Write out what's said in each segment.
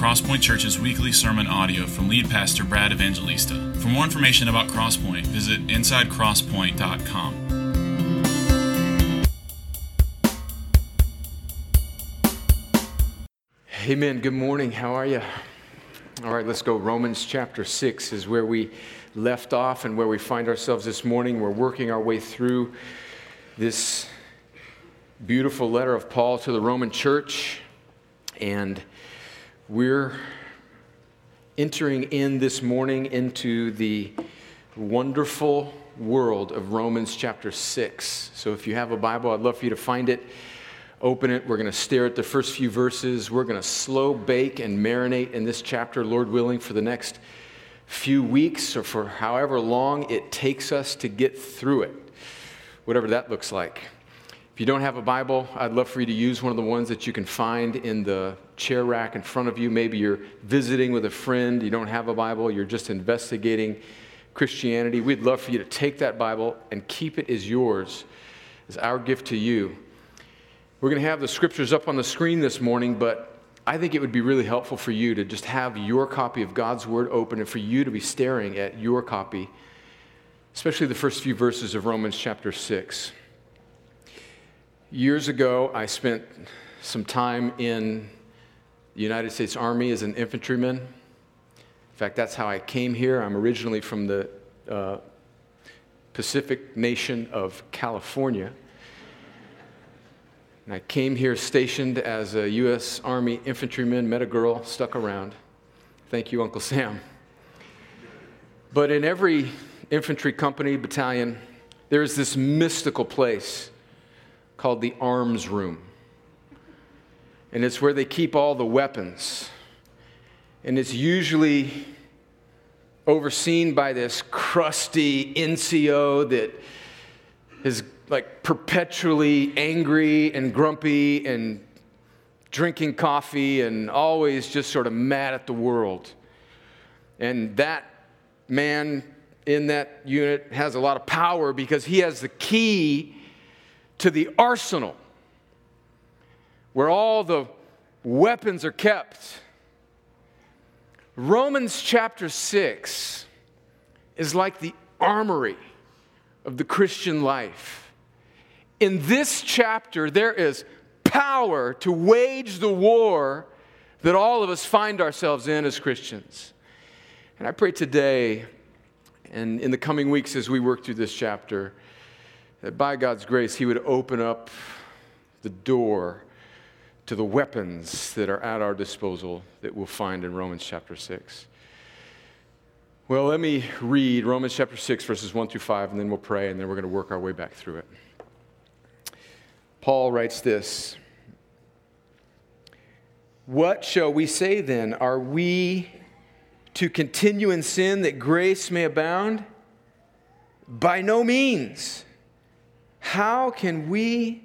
Crosspoint Church's weekly sermon audio from lead pastor Brad Evangelista. For more information about Crosspoint, visit insidecrosspoint.com. Amen. Good morning. How are you? All right, let's go. Romans chapter 6 is where we left off and where we find ourselves this morning. We're working our way through this beautiful letter of Paul to the Roman church, and we're entering in this morning into the wonderful world of Romans chapter 6. So if you have a Bible, I'd love for you to find it. Open it. We're going to stare at the first few verses. We're going to slow bake and marinate in this chapter, Lord willing, for the next few weeks or for however long it takes us to get through it, whatever that looks like. If you don't have a Bible, I'd love for you to use one of the ones that you can find in the chair rack in front of you. Maybe you're visiting with a friend, you don't have a Bible, you're just investigating Christianity. We'd love for you to take that Bible and keep it as yours, as our gift to you. We're going to have the scriptures up on the screen this morning, but I think it would be really helpful for you to just have your copy of God's Word open and for you to be staring at your copy, especially the first few verses of Romans chapter 6. Years ago, I spent some time in the United States Army as an infantryman. In fact, that's how I came here. I'm originally from the Pacific nation of California. And I came here stationed as a U.S. Army infantryman, met a girl, stuck around. Thank you, Uncle Sam. But in every infantry company, battalion, there is this mystical place called the arms room. And it's where they keep all the weapons. And it's usually overseen by this crusty NCO that is like perpetually angry and grumpy and drinking coffee and always just sort of mad at the world. And that man in that unit has a lot of power because he has the key to the arsenal where all the weapons are kept. Romans chapter 6 is like the armory of the Christian life. In this chapter, there is power to wage the war that all of us find ourselves in as Christians. And I pray today and in the coming weeks as we work through this chapter, that by God's grace, He would open up the door to the weapons that are at our disposal that we'll find in Romans chapter 6. Well, let me read Romans chapter 6, verses 1 through 5, and then we'll pray, and then we're going to work our way back through it. Paul writes this, "What shall we say then? Are we to continue in sin that grace may abound? By no means. How can we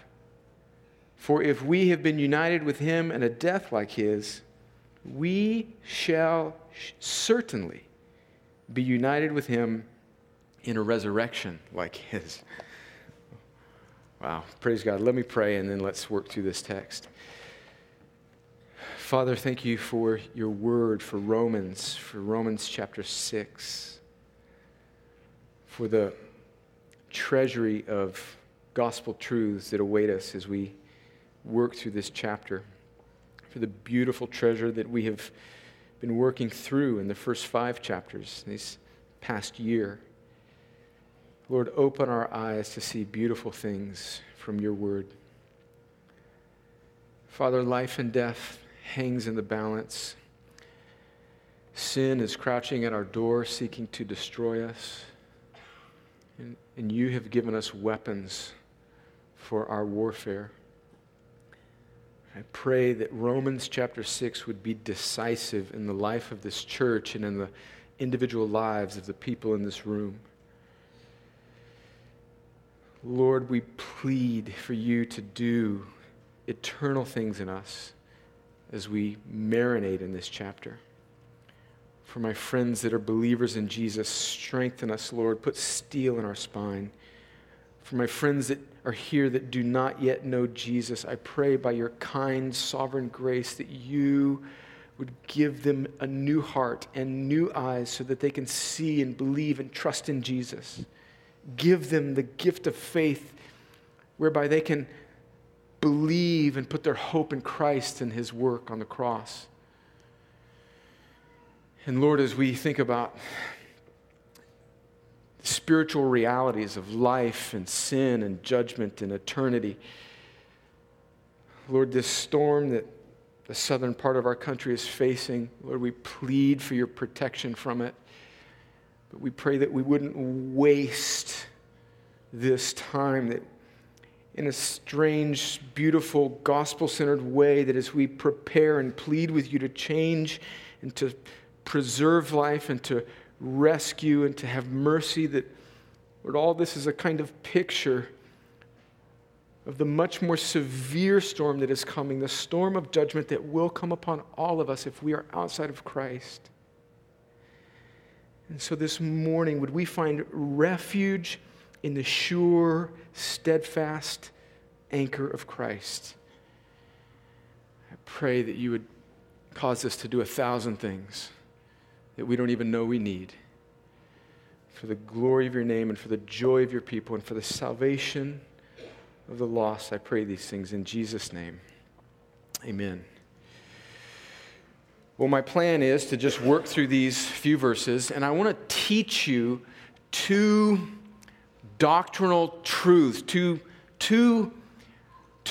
For if we have been united with Him in a death like His, we shall certainly be united with Him in a resurrection like His." Wow. Praise God. Let me pray, and then let's work through this text. Father, thank you for your word, for Romans chapter 6, for the treasury of gospel truths that await us as we work through this chapter, for the beautiful treasure that we have been working through in the first 5 chapters this past year. Lord, open our eyes to see beautiful things from your word. Father, life and death hangs in the balance. Sin is crouching at our door, seeking to destroy us. And you have given us weapons for our warfare. I pray that Romans chapter 6 would be decisive in the life of this church and in the individual lives of the people in this room. Lord, we plead for you to do eternal things in us as we marinate in this chapter. For my friends that are believers in Jesus, strengthen us, Lord. Put steel in our spine. For my friends that are here that do not yet know Jesus, I pray by your kind, sovereign grace that you would give them a new heart and new eyes so that they can see and believe and trust in Jesus. Give them the gift of faith whereby they can believe and put their hope in Christ and his work on the cross. And Lord, as we think about the spiritual realities of life and sin and judgment and eternity, Lord, this storm that the southern part of our country is facing, Lord, we plead for your protection from it. But we pray that we wouldn't waste this time, that in a strange, beautiful, gospel-centered way, that as we prepare and plead with you to change and to preserve life and to rescue and to have mercy, that, Lord, all this is a kind of picture of the much more severe storm that is coming, the storm of judgment that will come upon all of us if we are outside of Christ. And so this morning, would we find refuge in the sure, steadfast anchor of Christ? I pray that you would cause us to do 1,000 things that we don't even know we need, for the glory of your name and for the joy of your people and for the salvation of the lost. I pray these things in Jesus' name. Amen. Well, my plan is to just work through these few verses, and I want to teach you two doctrinal truths, two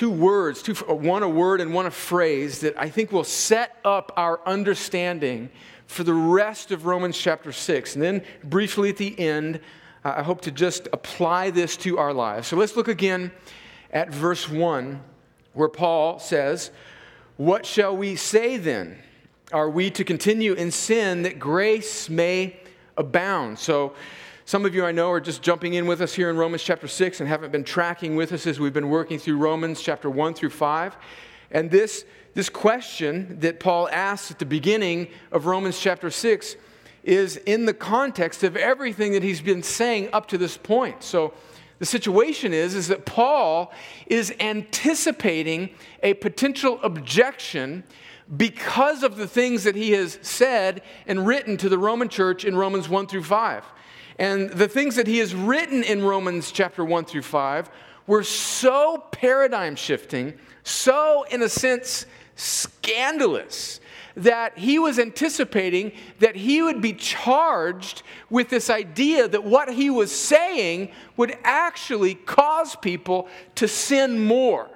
words, one a word and one a phrase that I think will set up our understanding for the rest of Romans chapter 6. And then briefly at the end, I hope to just apply this to our lives. So let's look again at verse 1 where Paul says, "What shall we say then? Are we to continue in sin that grace may abound?" So some of you, I know, are just jumping in with us here in Romans chapter 6 and haven't been tracking with us as we've been working through Romans chapter 1 through 5. And this question that Paul asks at the beginning of Romans chapter 6 is in the context of everything that he's been saying up to this point. So the situation is that Paul is anticipating a potential objection because of the things that he has said and written to the Roman church in Romans 1 through 5. And the things that he has written in Romans chapter 1 through 5 were so paradigm shifting, so in a sense scandalous, that he was anticipating that he would be charged with this idea that what he was saying would actually cause people to sin more.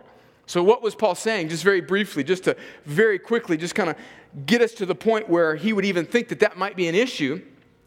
So what was Paul saying? Just very briefly, just to very quickly just kind of get us to the point where he would even think that that might be an issue.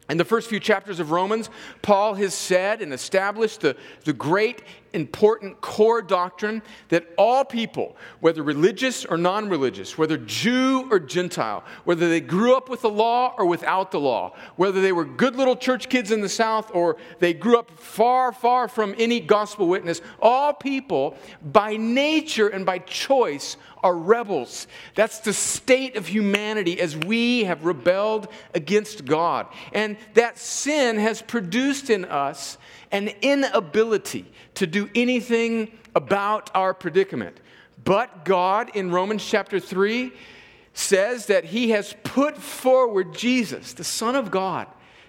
In the first few chapters of Romans, Paul has said and established the great, important core doctrine that all people, whether religious or non-religious, whether Jew or Gentile, whether they grew up with the law or without the law, whether they were good little church kids in the South or they grew up far, far from any gospel witness, all people by nature and by choice are rebels. That's the state of humanity as we have rebelled against God. And that sin has produced in us an inability to do anything about our predicament. But God, in Romans chapter 3, says that he has put forward Jesus, the Son of God,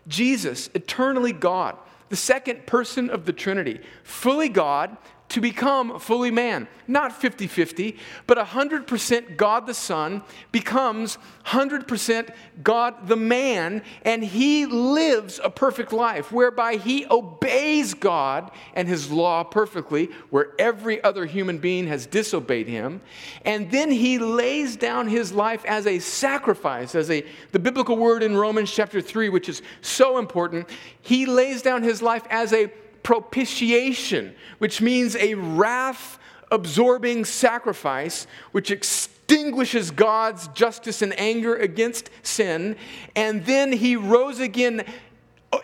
Jesus, eternally God, the second person of the Trinity, fully God, to become fully man. Not 50-50, but 100% God the Son becomes 100% God the man, and he lives a perfect life whereby he obeys God and his law perfectly, where every other human being has disobeyed him. And then he lays down his life as a sacrifice, as the biblical word in Romans chapter 3, which is so important. He lays down his life as a propitiation, which means a wrath absorbing sacrifice which extinguishes God's justice and anger against sin. And then he rose again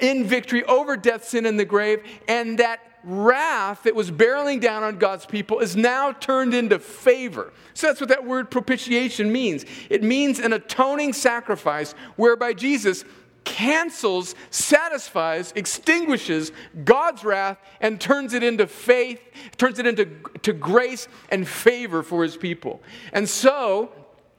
in victory over death, sin, and the grave. And that wrath that was barreling down on God's people is now turned into favor. So that's what that word propitiation means. It means an atoning sacrifice whereby Jesus cancels, satisfies, extinguishes God's wrath and turns it into faith, turns it into grace and favor for his people. And so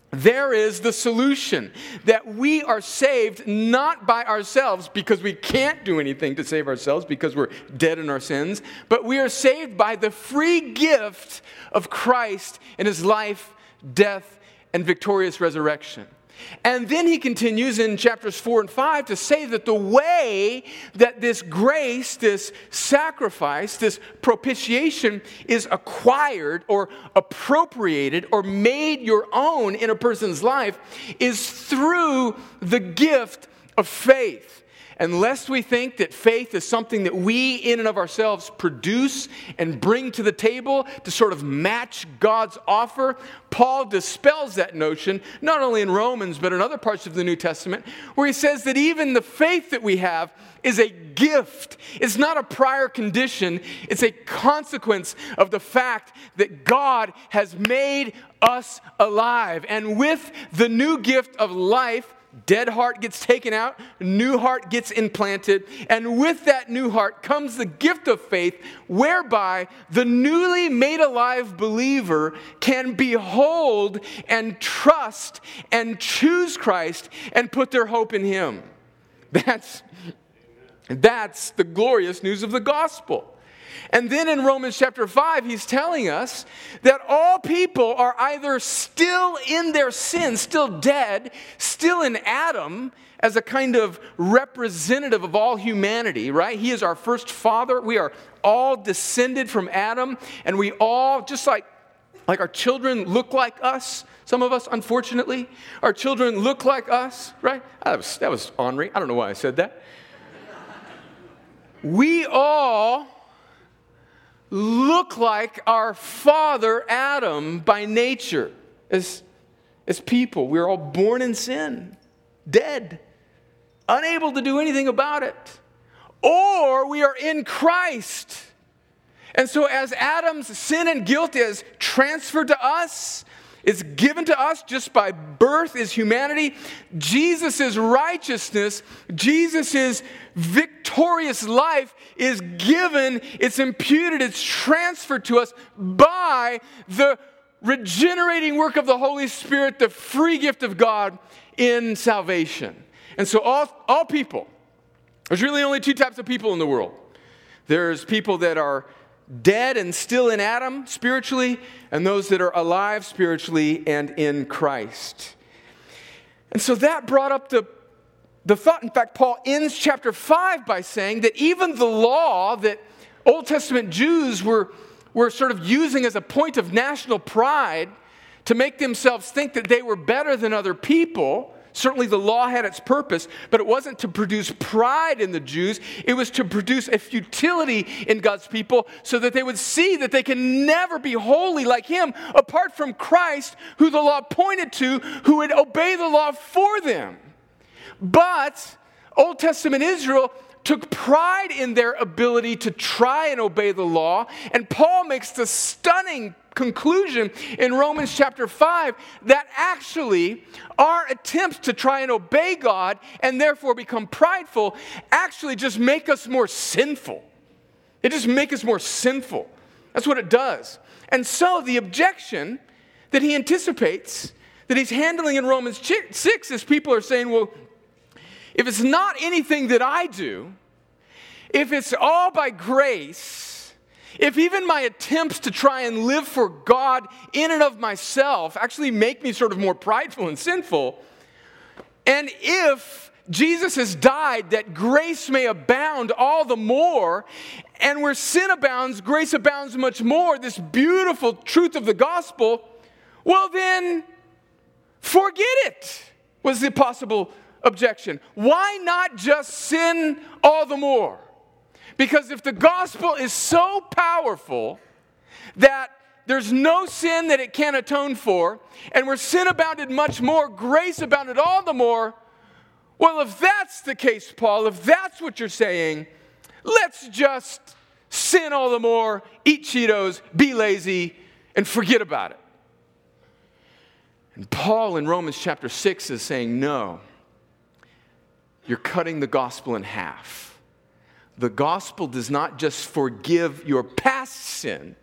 there is the solution that we are saved not by ourselves because we can't do anything to save ourselves because we're dead in our sins, but we are saved by the free gift of Christ in his life, death, and victorious resurrection. And then he continues in chapters 4 and 5 to say that the way that this grace, this sacrifice, this propitiation is acquired or appropriated or made your own in a person's life is through the gift of faith. And lest we think that faith is something that we in and of ourselves produce and bring to the table to sort of match God's offer, Paul dispels that notion, not only in Romans, but in other parts of the New Testament, where he says that even the faith that we have is a gift. It's not a prior condition. It's a consequence of the fact that God has made us alive. And with the new gift of life, dead heart gets taken out, new heart gets implanted, and with that new heart comes the gift of faith whereby the newly made alive believer can behold and trust and choose Christ and put their hope in him. That's the glorious news of the gospel. And then in Romans chapter 5, he's telling us that all people are either still in their sin, still dead, still in Adam as a kind of representative of all humanity, right? He is our first father. We are all descended from Adam, and we all, just like our children look like us. Some of us, unfortunately, our children look like us, right? That was ornery. I don't know why I said that. We all look like our father Adam by nature as people. We're all born in sin, dead, unable to do anything about it. Or we are in Christ. And so as Adam's sin and guilt is transferred to us, is given to us just by birth is humanity, Jesus' righteousness, Jesus' victorious life is given, it's imputed, it's transferred to us by the regenerating work of the Holy Spirit, the free gift of God in salvation. And so all people, there's really only two types of people in the world. There's people that are dead and still in Adam spiritually, and those that are alive spiritually and in Christ. And so that brought up the thought. In fact, Paul ends chapter 5 by saying that even the law that Old Testament Jews were sort of using as a point of national pride to make themselves think that they were better than other people. Certainly the law had its purpose, but it wasn't to produce pride in the Jews. It was to produce a futility in God's people so that they would see that they can never be holy like him apart from Christ, who the law pointed to, who would obey the law for them. But Old Testament Israel took pride in their ability to try and obey the law, and Paul makes the stunning conclusion in Romans chapter 5 that actually our attempts to try and obey God and therefore become prideful actually just make us more sinful. It just makes us more sinful. That's what it does. And so the objection that he anticipates, that he's handling in Romans 6, is people are saying, well, if it's not anything that I do, if it's all by grace, if even my attempts to try and live for God in and of myself actually make me sort of more prideful and sinful, and if Jesus has died that grace may abound all the more, and where sin abounds, grace abounds much more, this beautiful truth of the gospel, well then, forget it, was the possible objection. Why not just sin all the more? Because if the gospel is so powerful that There's no sin that it can't atone for. And where sin abounded much more, grace abounded all the more. Well, if that's the case, Paul, if that's what you're saying, let's just sin all the more, eat Cheetos, be lazy, and forget about it. And Paul in Romans chapter 6 is saying, no, you're cutting the gospel in half. The gospel does not just forgive your past sin.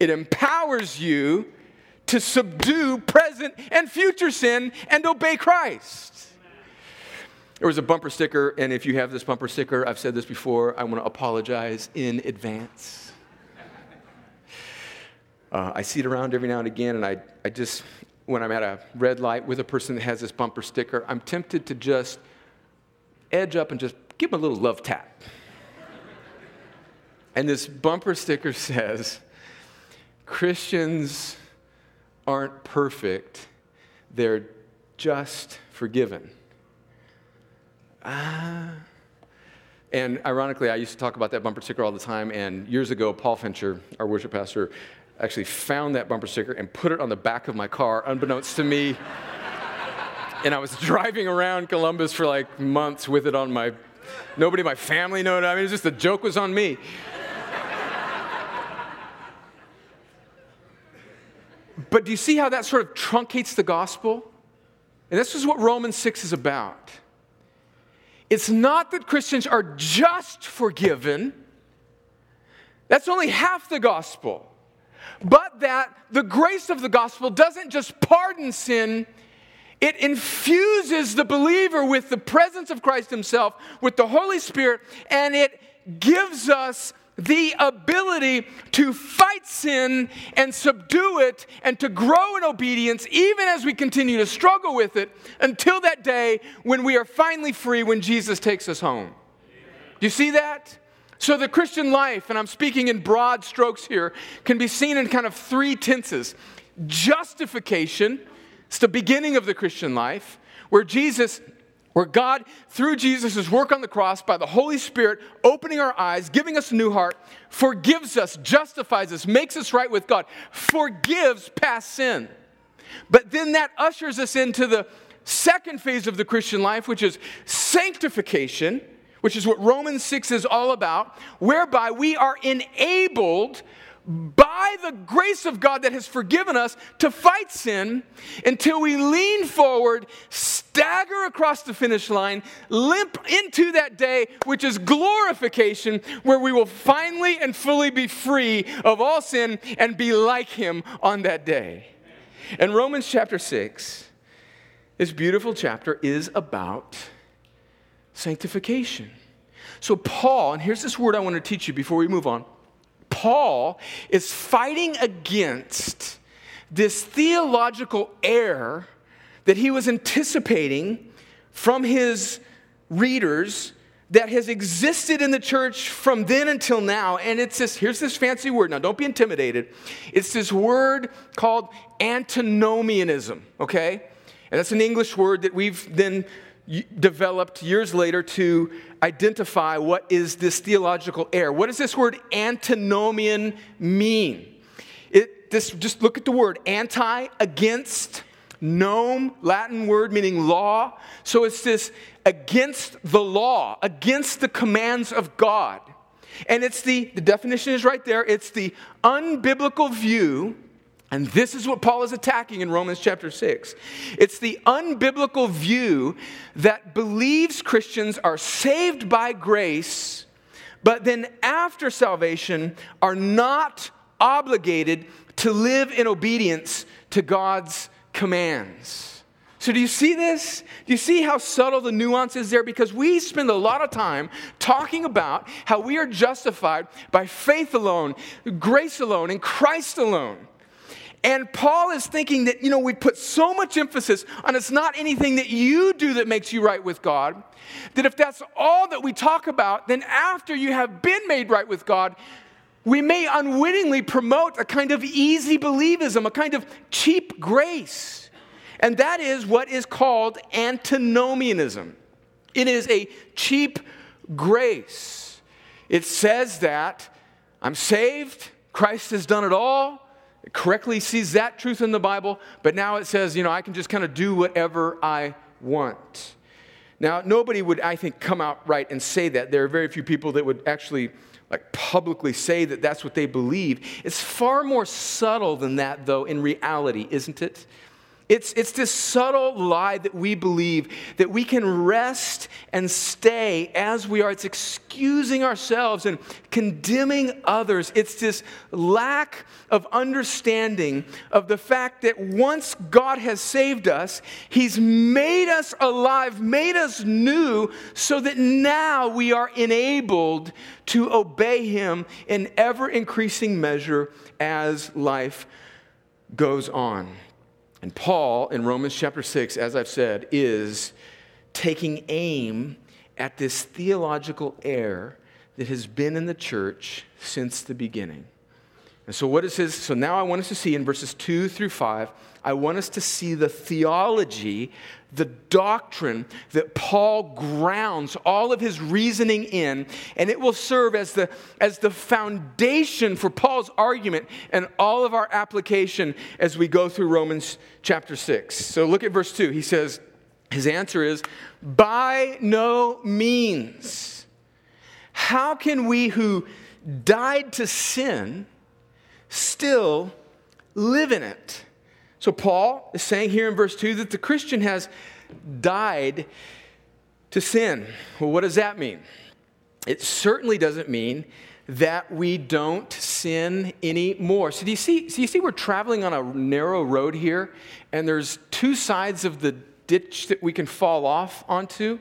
It empowers you to subdue present and future sin and obey Christ. There was a bumper sticker, and if you have this bumper sticker, I've said this before, I want to apologize in advance. I see it around every now and again, and I just, when I'm at a red light with a person that has this bumper sticker, I'm tempted to just edge up and just give them a little love tap. And this bumper sticker says, Christians aren't perfect, they're just forgiven. And ironically, I used to talk about that bumper sticker all the time, and years ago, Paul Fincher, our worship pastor, actually found that bumper sticker and put it on the back of my car, unbeknownst to me. And I was driving around Columbus for like months with it on my, nobody in my family knew it. I mean, it was just the joke was on me. But do you see how that sort of truncates the gospel? And this is what Romans 6 is about. It's not that Christians are just forgiven. That's only half the gospel. But that the grace of the gospel doesn't just pardon sin, it infuses the believer with the presence of Christ himself, with the Holy Spirit, and it gives us the ability to fight sin and subdue it and to grow in obedience even as we continue to struggle with it until that day when we are finally free when Jesus takes us home. Do you see that? So the Christian life, and I'm speaking in broad strokes here, can be seen in kind of three tenses. Justification, it's the beginning of the Christian life, where God, through Jesus' work on the cross, by the Holy Spirit, opening our eyes, giving us a new heart, forgives us, justifies us, makes us right with God, forgives past sin. But then that ushers us into the second phase of the Christian life, which is sanctification, which is what Romans 6 is all about, whereby we are enabled by the grace of God that has forgiven us to fight sin until we lean forward, stagger across the finish line, limp into that day, which is glorification, where we will finally and fully be free of all sin and be like him on that day. And Romans chapter 6, this beautiful chapter, is about sanctification. So Paul, and here's this word I want to teach you before we move on, Paul is fighting against this theological error that he was anticipating from his readers that has existed in the church from then until now. And it's this, here's this fancy word. Now, don't be intimidated. It's this word called antinomianism, okay? And that's an English word that we've then developed years later to identify what is this theological error. What does this word antinomian mean? Just look at the word anti, against, nome, Latin word meaning law. So it's this against the law, against the commands of God. And it's the definition is right there. It's the unbiblical view. And this is what Paul is attacking in Romans chapter 6. It's the unbiblical view that believes Christians are saved by grace, but then after salvation are not obligated to live in obedience to God's commands. So do you see this? Do you see how subtle the nuance is there? Because we spend a lot of time talking about how we are justified by faith alone, grace alone, and Christ alone. And Paul is thinking that, you know, we put so much emphasis on it's not anything that you do that makes you right with God, that if that's all that we talk about, then after you have been made right with God, we may unwittingly promote a kind of easy believism, a kind of cheap grace. And that is what is called antinomianism. It is a cheap grace. It says that I'm saved, Christ has done it all, correctly sees that truth in the Bible, but now it says, you know, I can just kind of do whatever I want. Now, nobody would, I think, come out right and say that. There are very few people that would actually like publicly say that that's what they believe. It's far more subtle than that, though, in reality, isn't it? It's this subtle lie that we believe that we can rest and stay as we are. It's excusing ourselves and condemning others. It's this lack of understanding of the fact that once God has saved us, He's made us alive, made us new, so that now we are enabled to obey Him in ever-increasing measure as life goes on. And Paul, in Romans chapter 6, as I've said, is taking aim at this theological error that has been in the church since the beginning. And so what is his? So now I want us to see in verses 2 through 5, I want us to see the theology, the doctrine that Paul grounds all of his reasoning in, and it will serve as the foundation for Paul's argument and all of our application as we go through Romans chapter 6. So look at verse 2. He says, his answer is, by no means. How can we who died to sin still live in it? So Paul is saying here in verse 2 that the Christian has died to sin. Well, what does that mean? It certainly doesn't mean that we don't sin anymore. So do you see we're traveling on a narrow road here, and there's two sides of the ditch that we can fall off onto?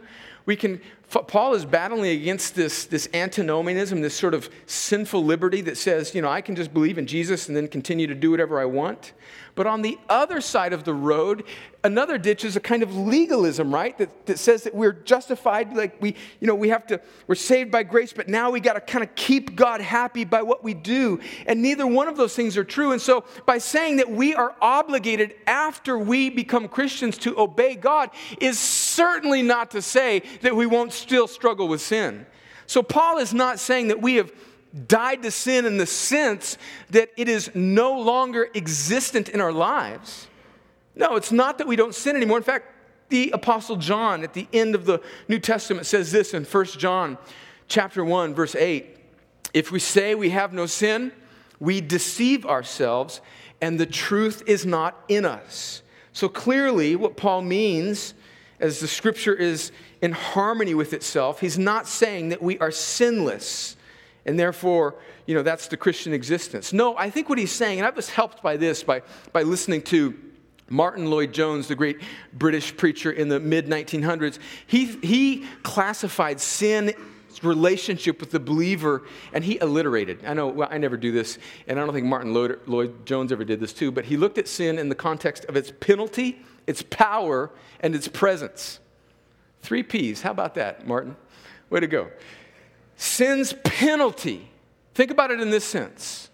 Paul is battling against this antinomianism, this sort of sinful liberty that says, you know, I can just believe in Jesus and then continue to do whatever I want. But on the other side of the road, another ditch is a kind of legalism, right? That says that we're justified, like we're saved by grace, but now we got to kind of keep God happy by what we do. And neither one of those things are true. And so by saying that we are obligated after we become Christians to obey God is certainly not to say that we won't still struggle with sin. So Paul is not saying that we have died to sin in the sense that it is no longer existent in our lives. No, it's not that we don't sin anymore. In fact, the Apostle John at the end of the New Testament says this in 1 John chapter 1, verse 8. If we say we have no sin, we deceive ourselves, and the truth is not in us. So clearly what Paul means, as the scripture is in harmony with itself, he's not saying that we are sinless, and therefore, you know, that's the Christian existence. No, I think what he's saying, and I was helped by this, by listening to Martin Lloyd-Jones, the great British preacher in the mid-1900s. He classified sin's relationship with the believer, and he alliterated. I know, well, I never do this, and I don't think Martin Lloyd-Jones ever did this too, but he looked at sin in the context of its penalty, its power, and its presence. 3 Ps. How about that, Martin? Way to go. Sin's penalty. Think about it in this sense.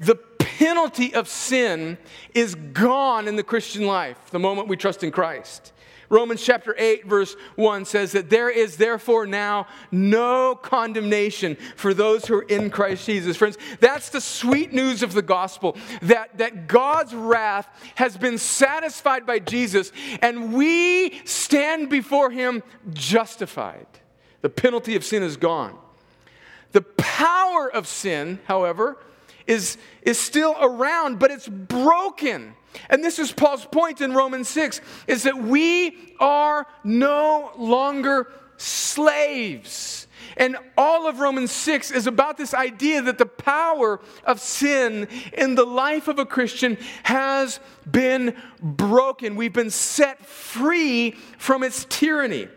The penalty of sin is gone in the Christian life the moment we trust in Christ. Romans chapter 8, verse 1 says that there is therefore now no condemnation for those who are in Christ Jesus. Friends, that's the sweet news of the gospel, that God's wrath has been satisfied by Jesus, and we stand before Him justified. The penalty of sin is gone. The power of sin, however, is still around, but it's broken. And this is Paul's point in Romans 6, is that we are no longer slaves. And all of Romans 6 is about this idea that the power of sin in the life of a Christian has been broken. We've been set free from its tyranny.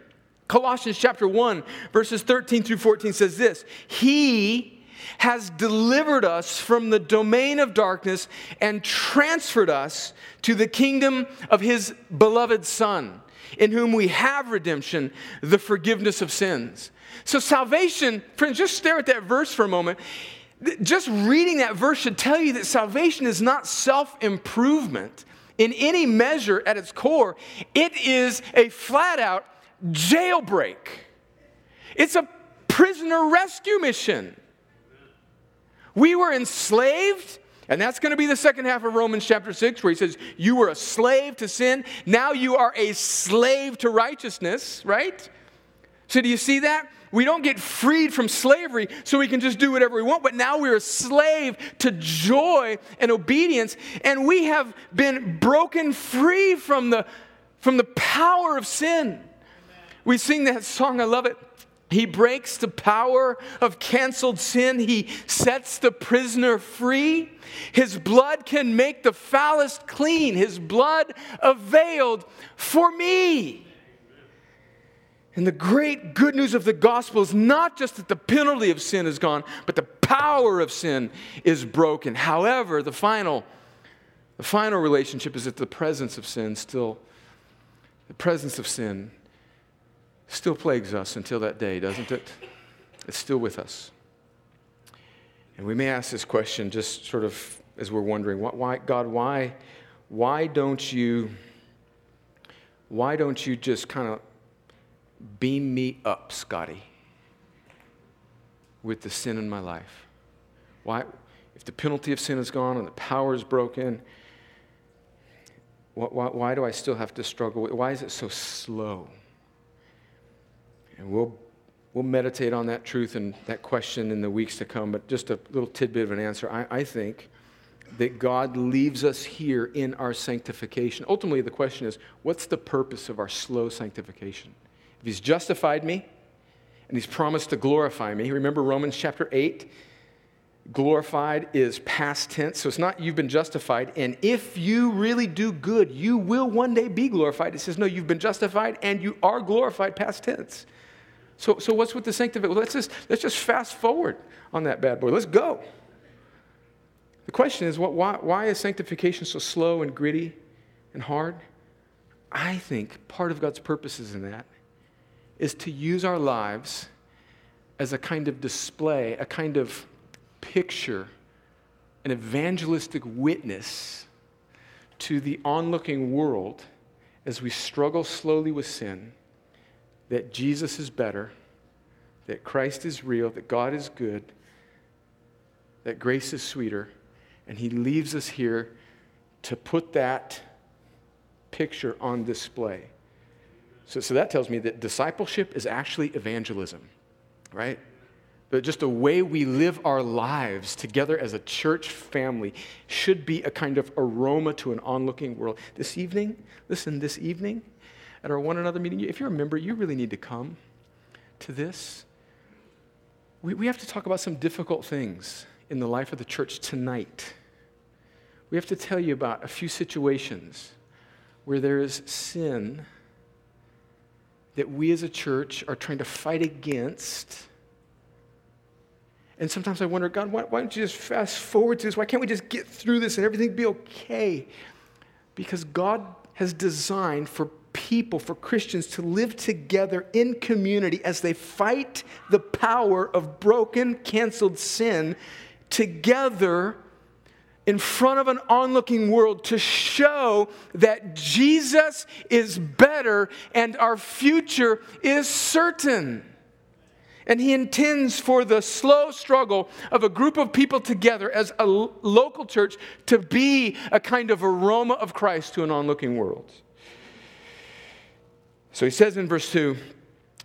Colossians chapter 1, verses 13 through 14 says this: He has delivered us from the domain of darkness and transferred us to the kingdom of His beloved Son, in whom we have redemption, the forgiveness of sins. So salvation, friends, just stare at that verse for a moment. Just reading that verse should tell you that salvation is not self-improvement in any measure at its core. It is a flat-out jailbreak. It's a prisoner rescue mission. We were enslaved, And that's going to be the second half of Romans chapter 6, where he says, you were a slave to sin. Now you are a slave to righteousness, right? So do you see that? We don't get freed from slavery so we can just do whatever we want, but now we're a slave to joy and obedience, and we have been broken free from the power of sin. Amen. We sing that song, I love it. He breaks the power of canceled sin. He sets the prisoner free. His blood can make the foulest clean. His blood availed for me. And the great good news of the gospel is not just that the penalty of sin is gone, but the power of sin is broken. However, the final relationship is that the presence of sin still plagues us until that day, doesn't it? It's still with us. And we may ask this question just sort of as we're wondering, why don't you just kind of beam me up, Scotty, with the sin in my life? Why, if the penalty of sin is gone and the power is broken, why do I still have to struggle with it? Why is it so slow? And we'll meditate on that truth and that question in the weeks to come, but just a little tidbit of an answer. I think that God leaves us here in our sanctification. Ultimately, the question is, what's the purpose of our slow sanctification? If he's justified me and he's promised to glorify me. Remember Romans chapter 8, glorified is past tense. So it's not you've been justified and if you really do good, you will one day be glorified. It says, no, you've been justified and you are glorified, past tense. So what's with the sanctification? Well, let's just fast forward on that bad boy. Let's go. The question is, why is sanctification so slow and gritty and hard? I think part of God's purpose is in that is to use our lives as a kind of display, a kind of picture, an evangelistic witness to the onlooking world as we struggle slowly with sin, that Jesus is better, that Christ is real, that God is good, that grace is sweeter, and he leaves us here to put that picture on display. So that tells me that discipleship is actually evangelism, right? But just the way we live our lives together as a church family should be a kind of aroma to an onlooking world. This evening, listen, at our one another meeting, if you're a member, you really need to come to this. We have to talk about some difficult things in the life of the church tonight. We have to tell you about a few situations where there is sin that we as a church are trying to fight against. And sometimes I wonder, God, why don't you just fast forward to this? Why can't we just get through this and everything be okay? Because God has designed for people, for Christians, to live together in community as they fight the power of broken, canceled sin together in front of an onlooking world to show that Jesus is better and our future is certain. And he intends for the slow struggle of a group of people together as a local church to be a kind of aroma of Christ to an onlooking world. So he says in verse 2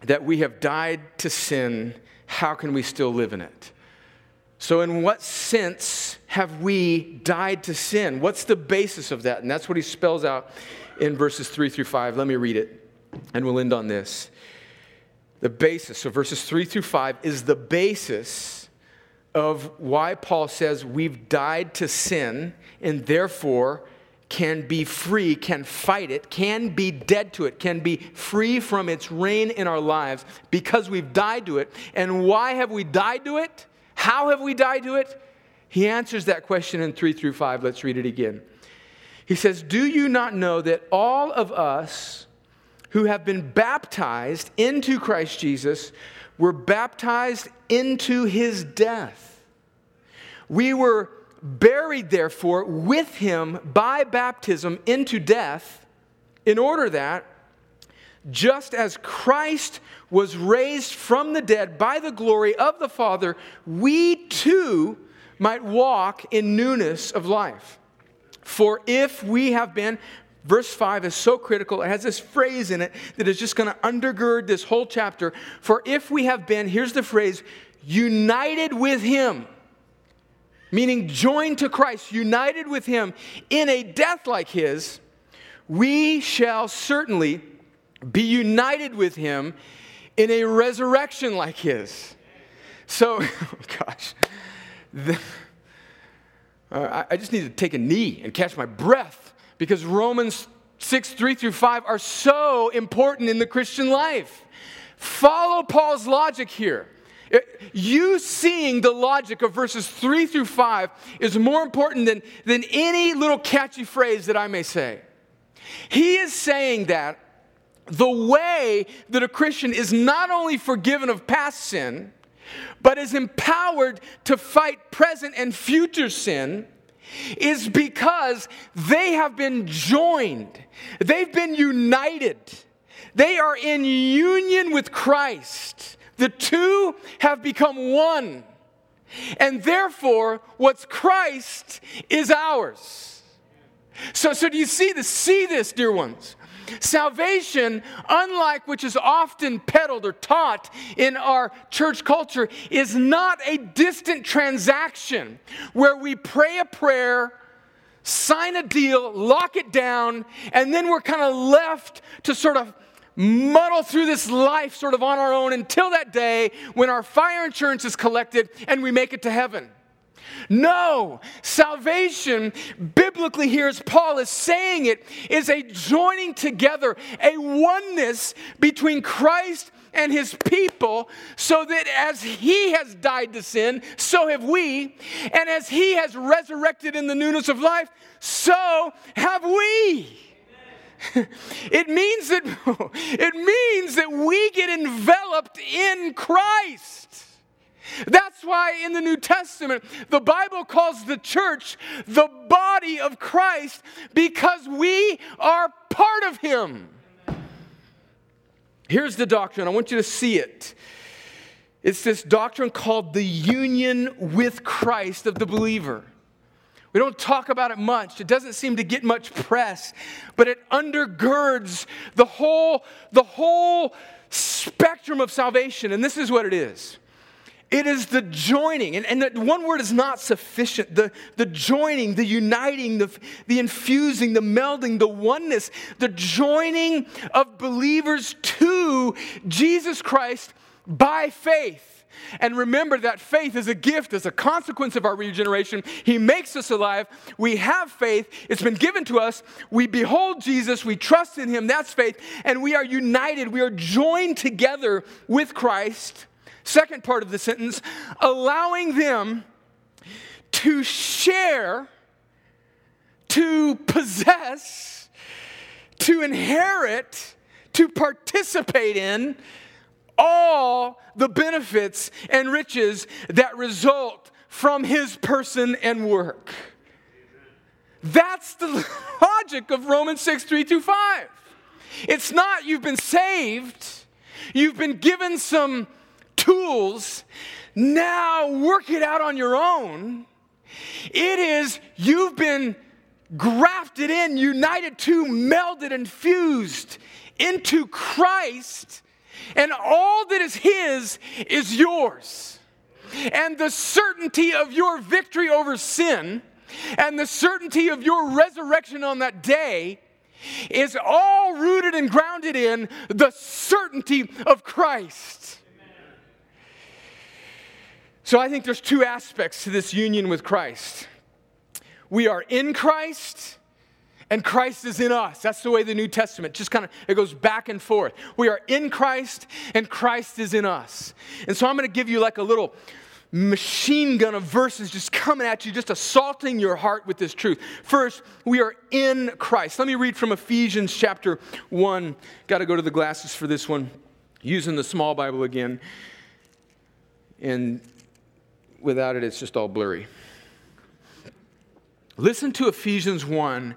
that we have died to sin. How can we still live in it? So in what sense have we died to sin? What's the basis of that? And that's what he spells out in verses 3 through 5. Let me read it, and we'll end on this. The basis, so verses 3 through 5 is the basis of why Paul says we've died to sin and therefore can be free, can fight it, can be dead to it, can be free from its reign in our lives because we've died to it. And why have we died to it? How have we died to it? He answers that question in 3 through 5. Let's read it again. He says, do you not know that all of us who have been baptized into Christ Jesus were baptized into his death? We were buried, therefore, with him by baptism into death, in order that, just as Christ was raised from the dead by the glory of the Father, we too might walk in newness of life. For if we have been, verse 5 is so critical. It has this phrase in it that is just going to undergird this whole chapter. For if we have been, here's the phrase, united with him, meaning joined to Christ, united with him in a death like his, we shall certainly be united with him in a resurrection like his. So, oh gosh, I just need to take a knee and catch my breath, because Romans 6:3-5 are so important in the Christian life. Follow Paul's logic here. You seeing the logic of verses 3-5 is more important than any little catchy phrase that I may say. He is saying that the way that a Christian is not only forgiven of past sin, but is empowered to fight present and future sin, is because they have been joined. They've been united. They are in union with Christ. The two have become one. And therefore, what's Christ is ours. So do you see this? See this, dear ones. Salvation, unlike which is often peddled or taught in our church culture, is not a distant transaction where we pray a prayer, sign a deal, lock it down, and then we're kind of left to sort of muddle through this life sort of on our own until that day when our fire insurance is collected and we make it to heaven. No, salvation, biblically here as Paul is saying it, is a joining together, a oneness between Christ and his people, so that as he has died to sin, so have we, and as he has resurrected in the newness of life, so have we. It means that we get enveloped in Christ. That's why in the New Testament, the Bible calls the church the body of Christ, because we are part of him. Here's the doctrine. I want you to see it. It's this doctrine called the union with Christ of the believer. We don't talk about it much. It doesn't seem to get much press, but it undergirds the whole spectrum of salvation. And this is what it is. It is the joining, and that one word is not sufficient. The joining, the uniting, the infusing, the melding, the oneness, the joining of believers to Jesus Christ by faith. And remember that faith is a gift, as a consequence of our regeneration. He makes us alive. We have faith. It's been given to us. We behold Jesus. We trust in him. That's faith. And we are united. We are joined together with Christ. Second part of the sentence, allowing them to share, to possess, to inherit, to participate in all the benefits and riches that result from his person and work. That's the logic of Romans 6:3-5. It's not you've been saved, you've been given some tools, now work it out on your own. It is you've been grafted in, united to, melded, and fused into Christ, and all that is his is yours. And the certainty of your victory over sin and the certainty of your resurrection on that day is all rooted and grounded in the certainty of Christ. So I think there's two aspects to this union with Christ. We are in Christ, and Christ is in us. That's the way the New Testament just kind of, it goes back and forth. We are in Christ, and Christ is in us. And so I'm going to give you like a little machine gun of verses just coming at you, just assaulting your heart with this truth. First, we are in Christ. Let me read from Ephesians chapter 1. Got to go to the glasses for this one. Using the small Bible again. And without it, it's just all blurry. Listen to Ephesians 1,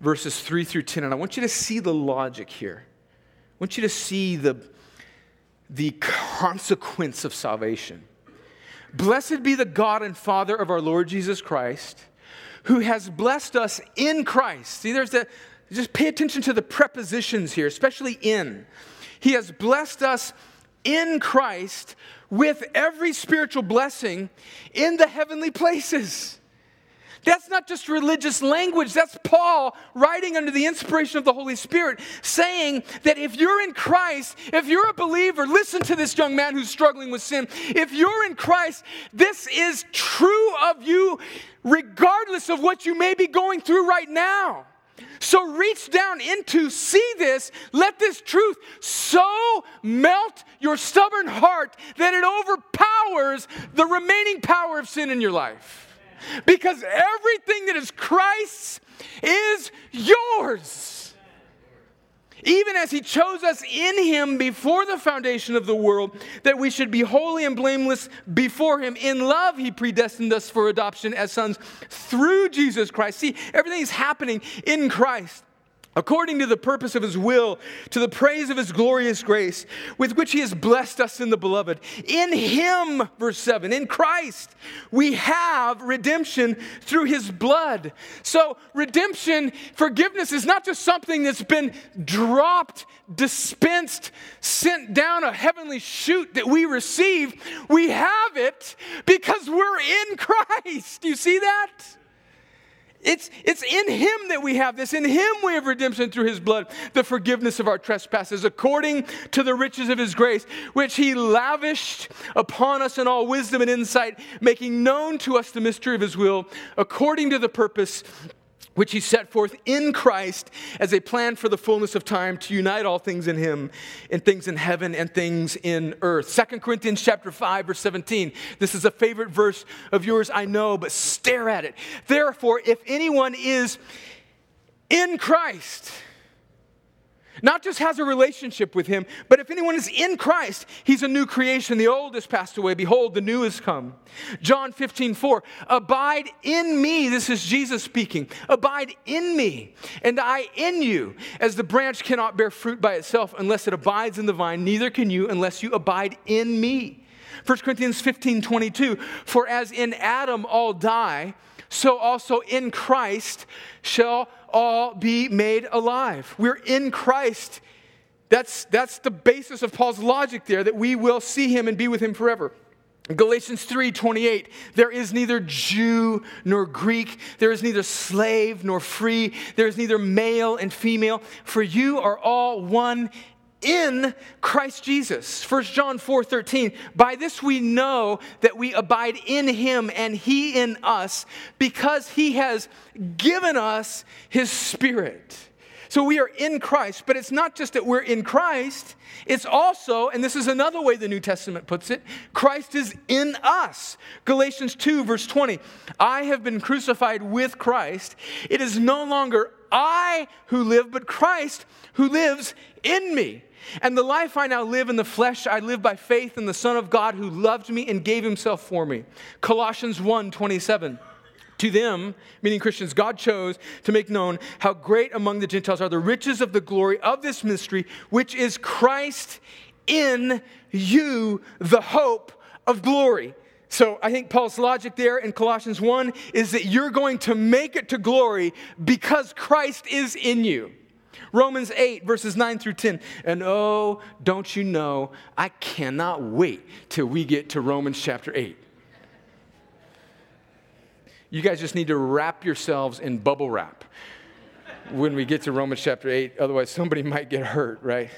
verses 3-10, and I want you to see the logic here. I want you to see the consequence of salvation. Blessed be the God and Father of our Lord Jesus Christ, who has blessed us in Christ. See, just pay attention to the prepositions here, especially in. He has blessed us in Christ with every spiritual blessing in the heavenly places. That's not just religious language. That's Paul writing under the inspiration of the Holy Spirit, saying that if you're in Christ, if you're a believer, listen to this young man who's struggling with sin. If you're in Christ, this is true of you regardless of what you may be going through right now. So reach down into, see this, let this truth so melt your stubborn heart that it overpowers the remaining power of sin in your life. Because everything that is Christ's is yours. Even as he chose us in him before the foundation of the world, that we should be holy and blameless before him. In love, he predestined us for adoption as sons through Jesus Christ. See, everything is happening in Christ. According to the purpose of his will, to the praise of his glorious grace, with which he has blessed us in the beloved. In him, verse 7, in Christ, we have redemption through his blood. So redemption, forgiveness is not just something that's been dropped, dispensed, sent down a heavenly chute that we receive. We have it because we're in Christ. Do you see that? It's in him that we have this. In him we have redemption through his blood, the forgiveness of our trespasses, according to the riches of his grace, which he lavished upon us in all wisdom and insight, making known to us the mystery of his will, according to the purpose which he set forth in Christ as a plan for the fullness of time to unite all things in him and things in heaven and things in earth. 2 Corinthians chapter 5, verse 17. This is a favorite verse of yours, I know, but stare at it. Therefore, if anyone is in Christ, not just has a relationship with him, but if anyone is in Christ, he's a new creation. The old has passed away. Behold, the new has come. John 15:4, abide in me. This is Jesus speaking. Abide in me, and I in you. As the branch cannot bear fruit by itself unless it abides in the vine, neither can you unless you abide in me. 1 Corinthians 15:22, for as in Adam all die, so also in Christ shall all be made alive. We're in Christ. That's the basis of Paul's logic there, that we will see him and be with him forever. Galatians 3:28, there is neither Jew nor Greek, there is neither slave nor free, there is neither male and female, for you are all one in Christ Jesus. 1 John 4:13, by this we know that we abide in him and he in us, because he has given us his Spirit. So we are in Christ, but it's not just that we're in Christ, it's also, and this is another way the New Testament puts it, Christ is in us. Galatians 2 verse 20, I have been crucified with Christ. It is no longer I who live, but Christ who lives in me. And the life I now live in the flesh, I live by faith in the Son of God who loved me and gave himself for me. Colossians 1:27. To them, meaning Christians, God chose to make known how great among the Gentiles are the riches of the glory of this mystery, which is Christ in you, the hope of glory. So I think Paul's logic there in Colossians 1 is that you're going to make it to glory because Christ is in you. Romans 8, verses 9 through 10. And oh, don't you know, I cannot wait till we get to Romans chapter 8. You guys just need to wrap yourselves in bubble wrap when we get to Romans chapter 8. Otherwise, somebody might get hurt, right?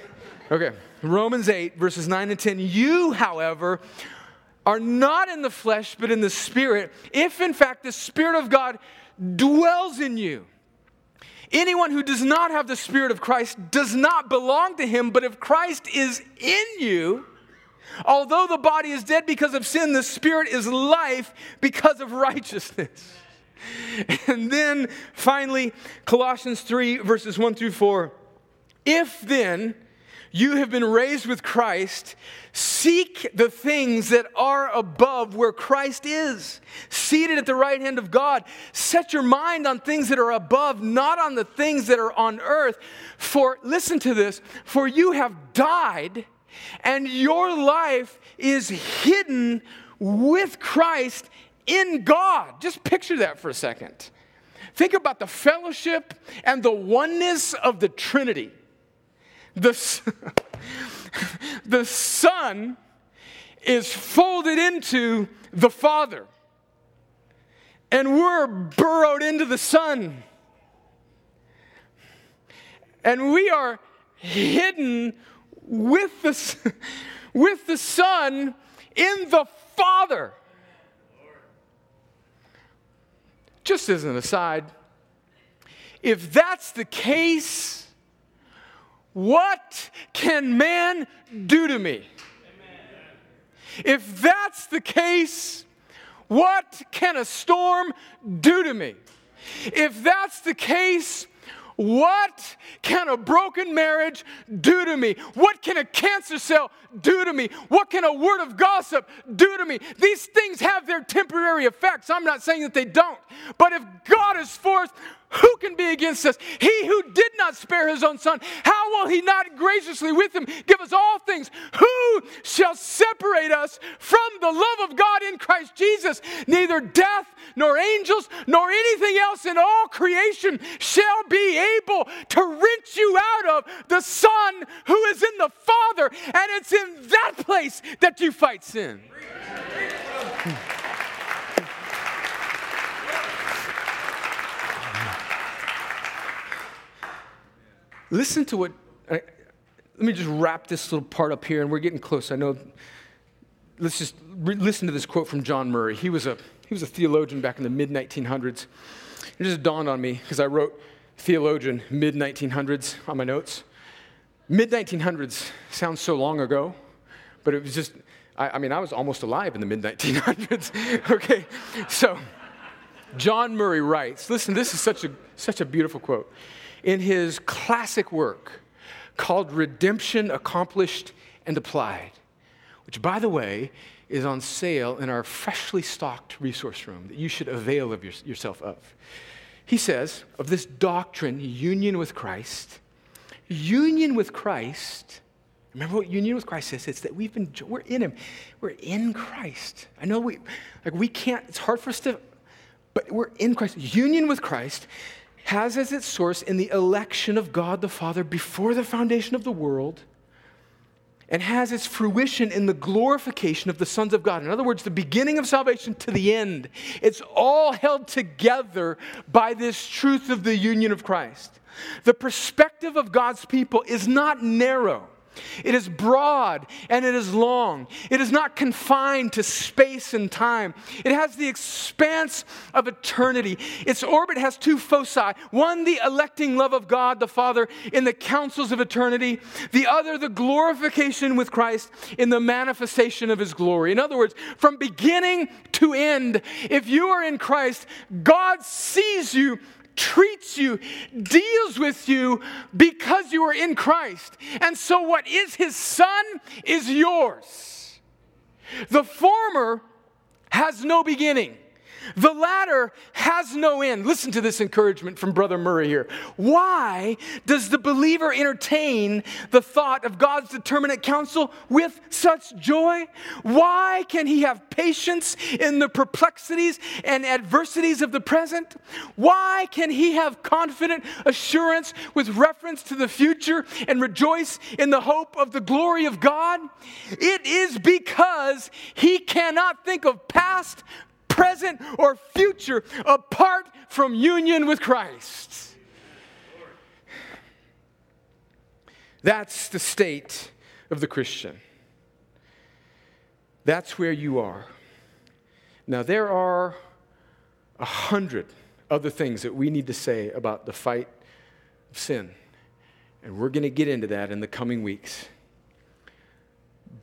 Okay, Romans 8, verses 9 and 10. You, however, are not in the flesh, but in the Spirit, if in fact the Spirit of God dwells in you. Anyone who does not have the Spirit of Christ does not belong to him, but if Christ is in you, although the body is dead because of sin, the Spirit is life because of righteousness. And then finally, Colossians 3, verses 1 through 4. If then you have been raised with Christ, seek the things that are above where Christ is, seated at the right hand of God. Set your mind on things that are above, not on the things that are on earth. For, listen to this, for you have died, and your life is hidden with Christ in God. Just picture that for a second. Think about the fellowship and the oneness of the Trinity. The Son is folded into the Father. And we're burrowed into the Son. And we are hidden with the Son in the Father. Just as an aside, if that's the case, what can man do to me? Amen. If that's the case, what can a storm do to me? If that's the case, what can a broken marriage do to me? What can a cancer cell do to me? What can a word of gossip do to me? These things have their temporary effects. I'm not saying that they don't. But if God is for us, who can be against us? He who did not spare his own son, how will he not graciously with him give us all things? Who shall separate us from the love of God in Christ Jesus? Neither death, nor angels, nor anything else in all creation shall be able to wrench you out of the Son who is in the Father. And it's in that place that you fight sin. Listen to what, let me just wrap this little part up here, and we're getting close. I know, let's just listen to this quote from John Murray. He was a theologian back in the mid-1900s. It just dawned on me, because I wrote theologian mid-1900s on my notes. Mid-1900s sounds so long ago, but it was just, I mean, I was almost alive in the mid-1900s. Okay, so John Murray writes, listen, this is such a beautiful quote. In his classic work called Redemption Accomplished and Applied, which, by the way, is on sale in our freshly stocked resource room that you should avail of yourself of. He says, of this doctrine, union with Christ, remember what union with Christ is? It's that we're in him. We're in Christ. I know we can't, it's hard for us to, but we're in Christ. Union with Christ has as its source in the election of God the Father before the foundation of the world, and has its fruition in the glorification of the sons of God. In other words, the beginning of salvation to the end. It's all held together by this truth of the union of Christ. The perspective of God's people is not narrow. It is broad and it is long. It is not confined to space and time. It has the expanse of eternity. Its orbit has two foci. One, the electing love of God the Father in the counsels of eternity. The other, the glorification with Christ in the manifestation of his glory. In other words, from beginning to end, if you are in Christ, God sees you, treats you, deals with you because you are in Christ. And so what is his son is yours. The former has no beginning. The latter has no end. Listen to this encouragement from Brother Murray here. Why does the believer entertain the thought of God's determinate counsel with such joy? Why can he have patience in the perplexities and adversities of the present? Why can he have confident assurance with reference to the future and rejoice in the hope of the glory of God? It is because he cannot think of past, present, or future apart from union with Christ. That's the state of the Christian. That's where you are. Now, there are 100 other things that we need to say about the fight of sin, and we're going to get into that in the coming weeks.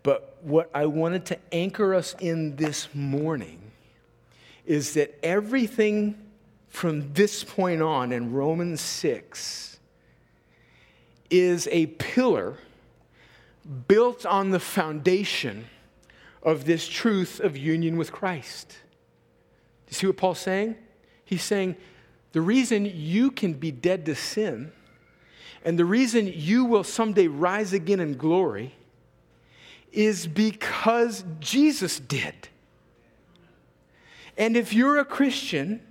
But what I wanted to anchor us in this morning is that everything from this point on in Romans 6 is a pillar built on the foundation of this truth of union with Christ. Do you see what Paul's saying? He's saying the reason you can be dead to sin and the reason you will someday rise again in glory is because Jesus did. And if you're a Christian,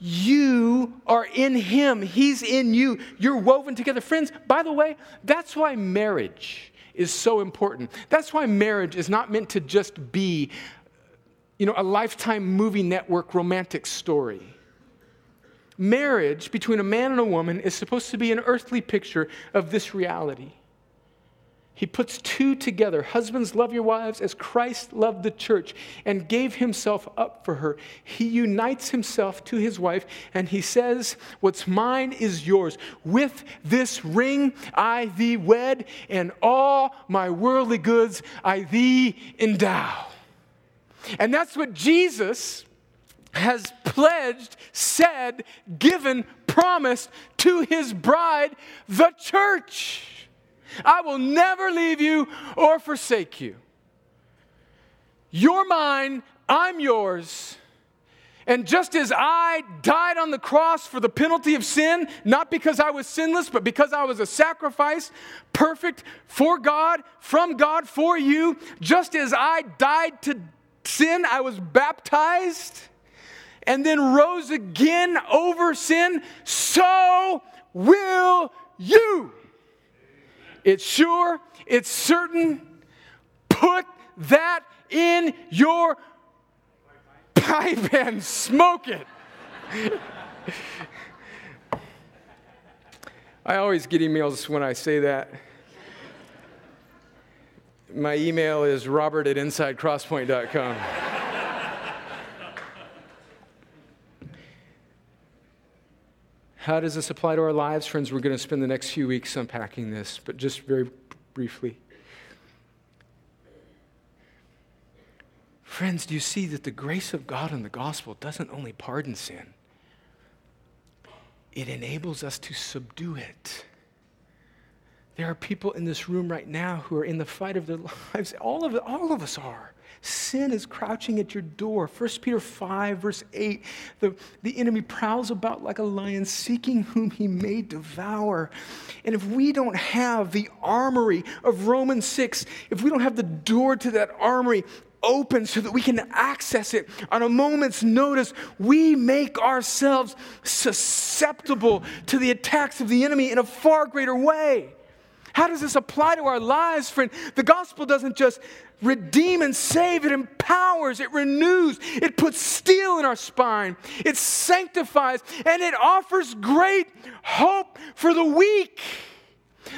you are in him. He's in you. You're woven together. Friends, by the way, that's why marriage is so important. That's why marriage is not meant to just be, a Lifetime movie network romantic story. Marriage between a man and a woman is supposed to be an earthly picture of this reality. He puts two together. Husbands, love your wives as Christ loved the church and gave himself up for her. He unites himself to his wife, and he says, what's mine is yours. With this ring I thee wed, and all my worldly goods I thee endow. And that's what Jesus has pledged, said, given, promised to his bride, the church. I will never leave you or forsake you. You're mine, I'm yours. And just as I died on the cross for the penalty of sin, not because I was sinless, but because I was a sacrifice, perfect for God, from God, for you, just as I died to sin, I was baptized and then rose again over sin, so will you. It's sure, it's certain. Put that in your pipe and smoke it. I always get emails when I say that. My email is robert@insidecrosspoint.com. How does this apply to our lives? Friends, we're going to spend the next few weeks unpacking this, but just very briefly. Friends, do you see that the grace of God in the gospel doesn't only pardon sin? It enables us to subdue it. There are people in this room right now who are in the fight of their lives. All of us are. Sin is crouching at your door. 1 Peter 5, verse 8, the enemy prowls about like a lion, seeking whom he may devour. And if we don't have the armory of Romans 6, if we don't have the door to that armory open so that we can access it on a moment's notice, we make ourselves susceptible to the attacks of the enemy in a far greater way. How does this apply to our lives, friend? The gospel doesn't just redeem and save. It empowers, it renews, it puts steel in our spine, it sanctifies, and it offers great hope for the weak.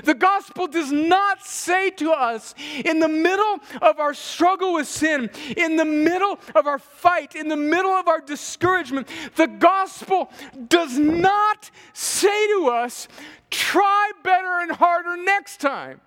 The gospel does not say to us, in the middle of our struggle with sin, in the middle of our fight, in the middle of our discouragement, the gospel does not say to us, try better and harder next time.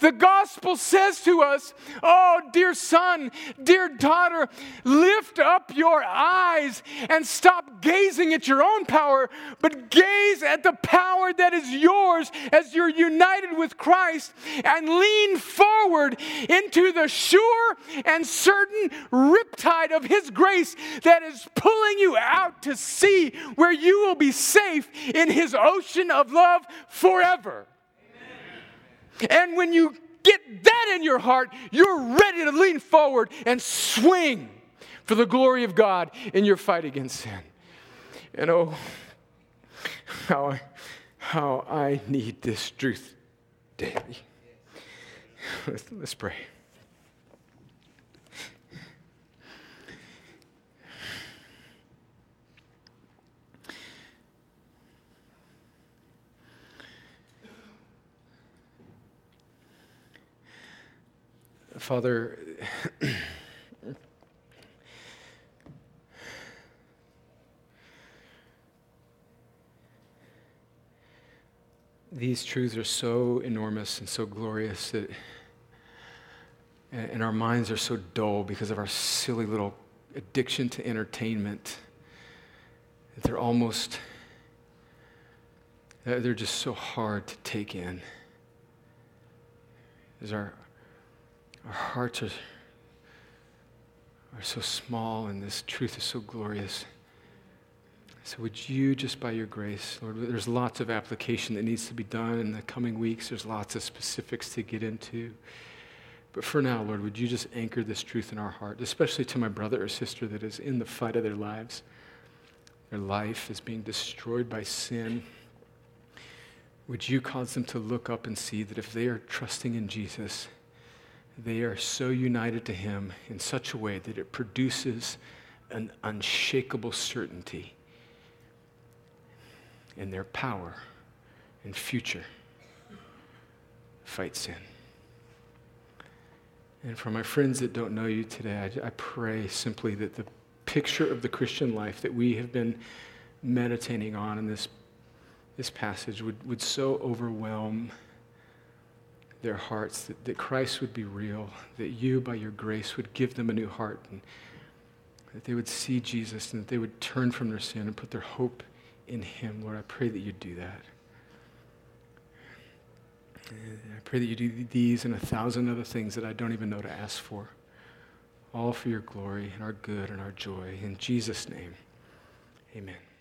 The gospel says to us, oh, dear son, dear daughter, lift up your eyes and stop gazing at your own power, but gaze at the power that is yours as you're united with Christ, and lean forward into the sure and certain riptide of his grace that is pulling you out to sea, where you will be safe in his ocean of love forever. And when you get that in your heart, you're ready to lean forward and swing for the glory of God in your fight against sin. And oh, how I need this truth daily. Let's pray. Father, these truths are so enormous and so glorious that, and our minds are so dull because of our silly little addiction to entertainment, that they're just so hard to take in. As our hearts are so small, and this truth is so glorious. So would you, just by your grace, Lord, there's lots of application that needs to be done in the coming weeks. There's lots of specifics to get into. But for now, Lord, would you just anchor this truth in our heart, especially to my brother or sister that is in the fight of their lives. Their life is being destroyed by sin. Would you cause them to look up and see that if they are trusting in Jesus, they are so united to him in such a way that it produces an unshakable certainty in their power and future to fight sin. And for my friends that don't know you today, I pray simply that the picture of the Christian life that we have been meditating on in this passage would so overwhelm their hearts that Christ would be real, that you, by your grace, would give them a new heart, and that they would see Jesus and that they would turn from their sin and put their hope in him. Lord, I pray that you'd do that. I pray that you do these and 1,000 other things that I don't even know to ask for, all for your glory and our good and our joy. In Jesus' name, amen.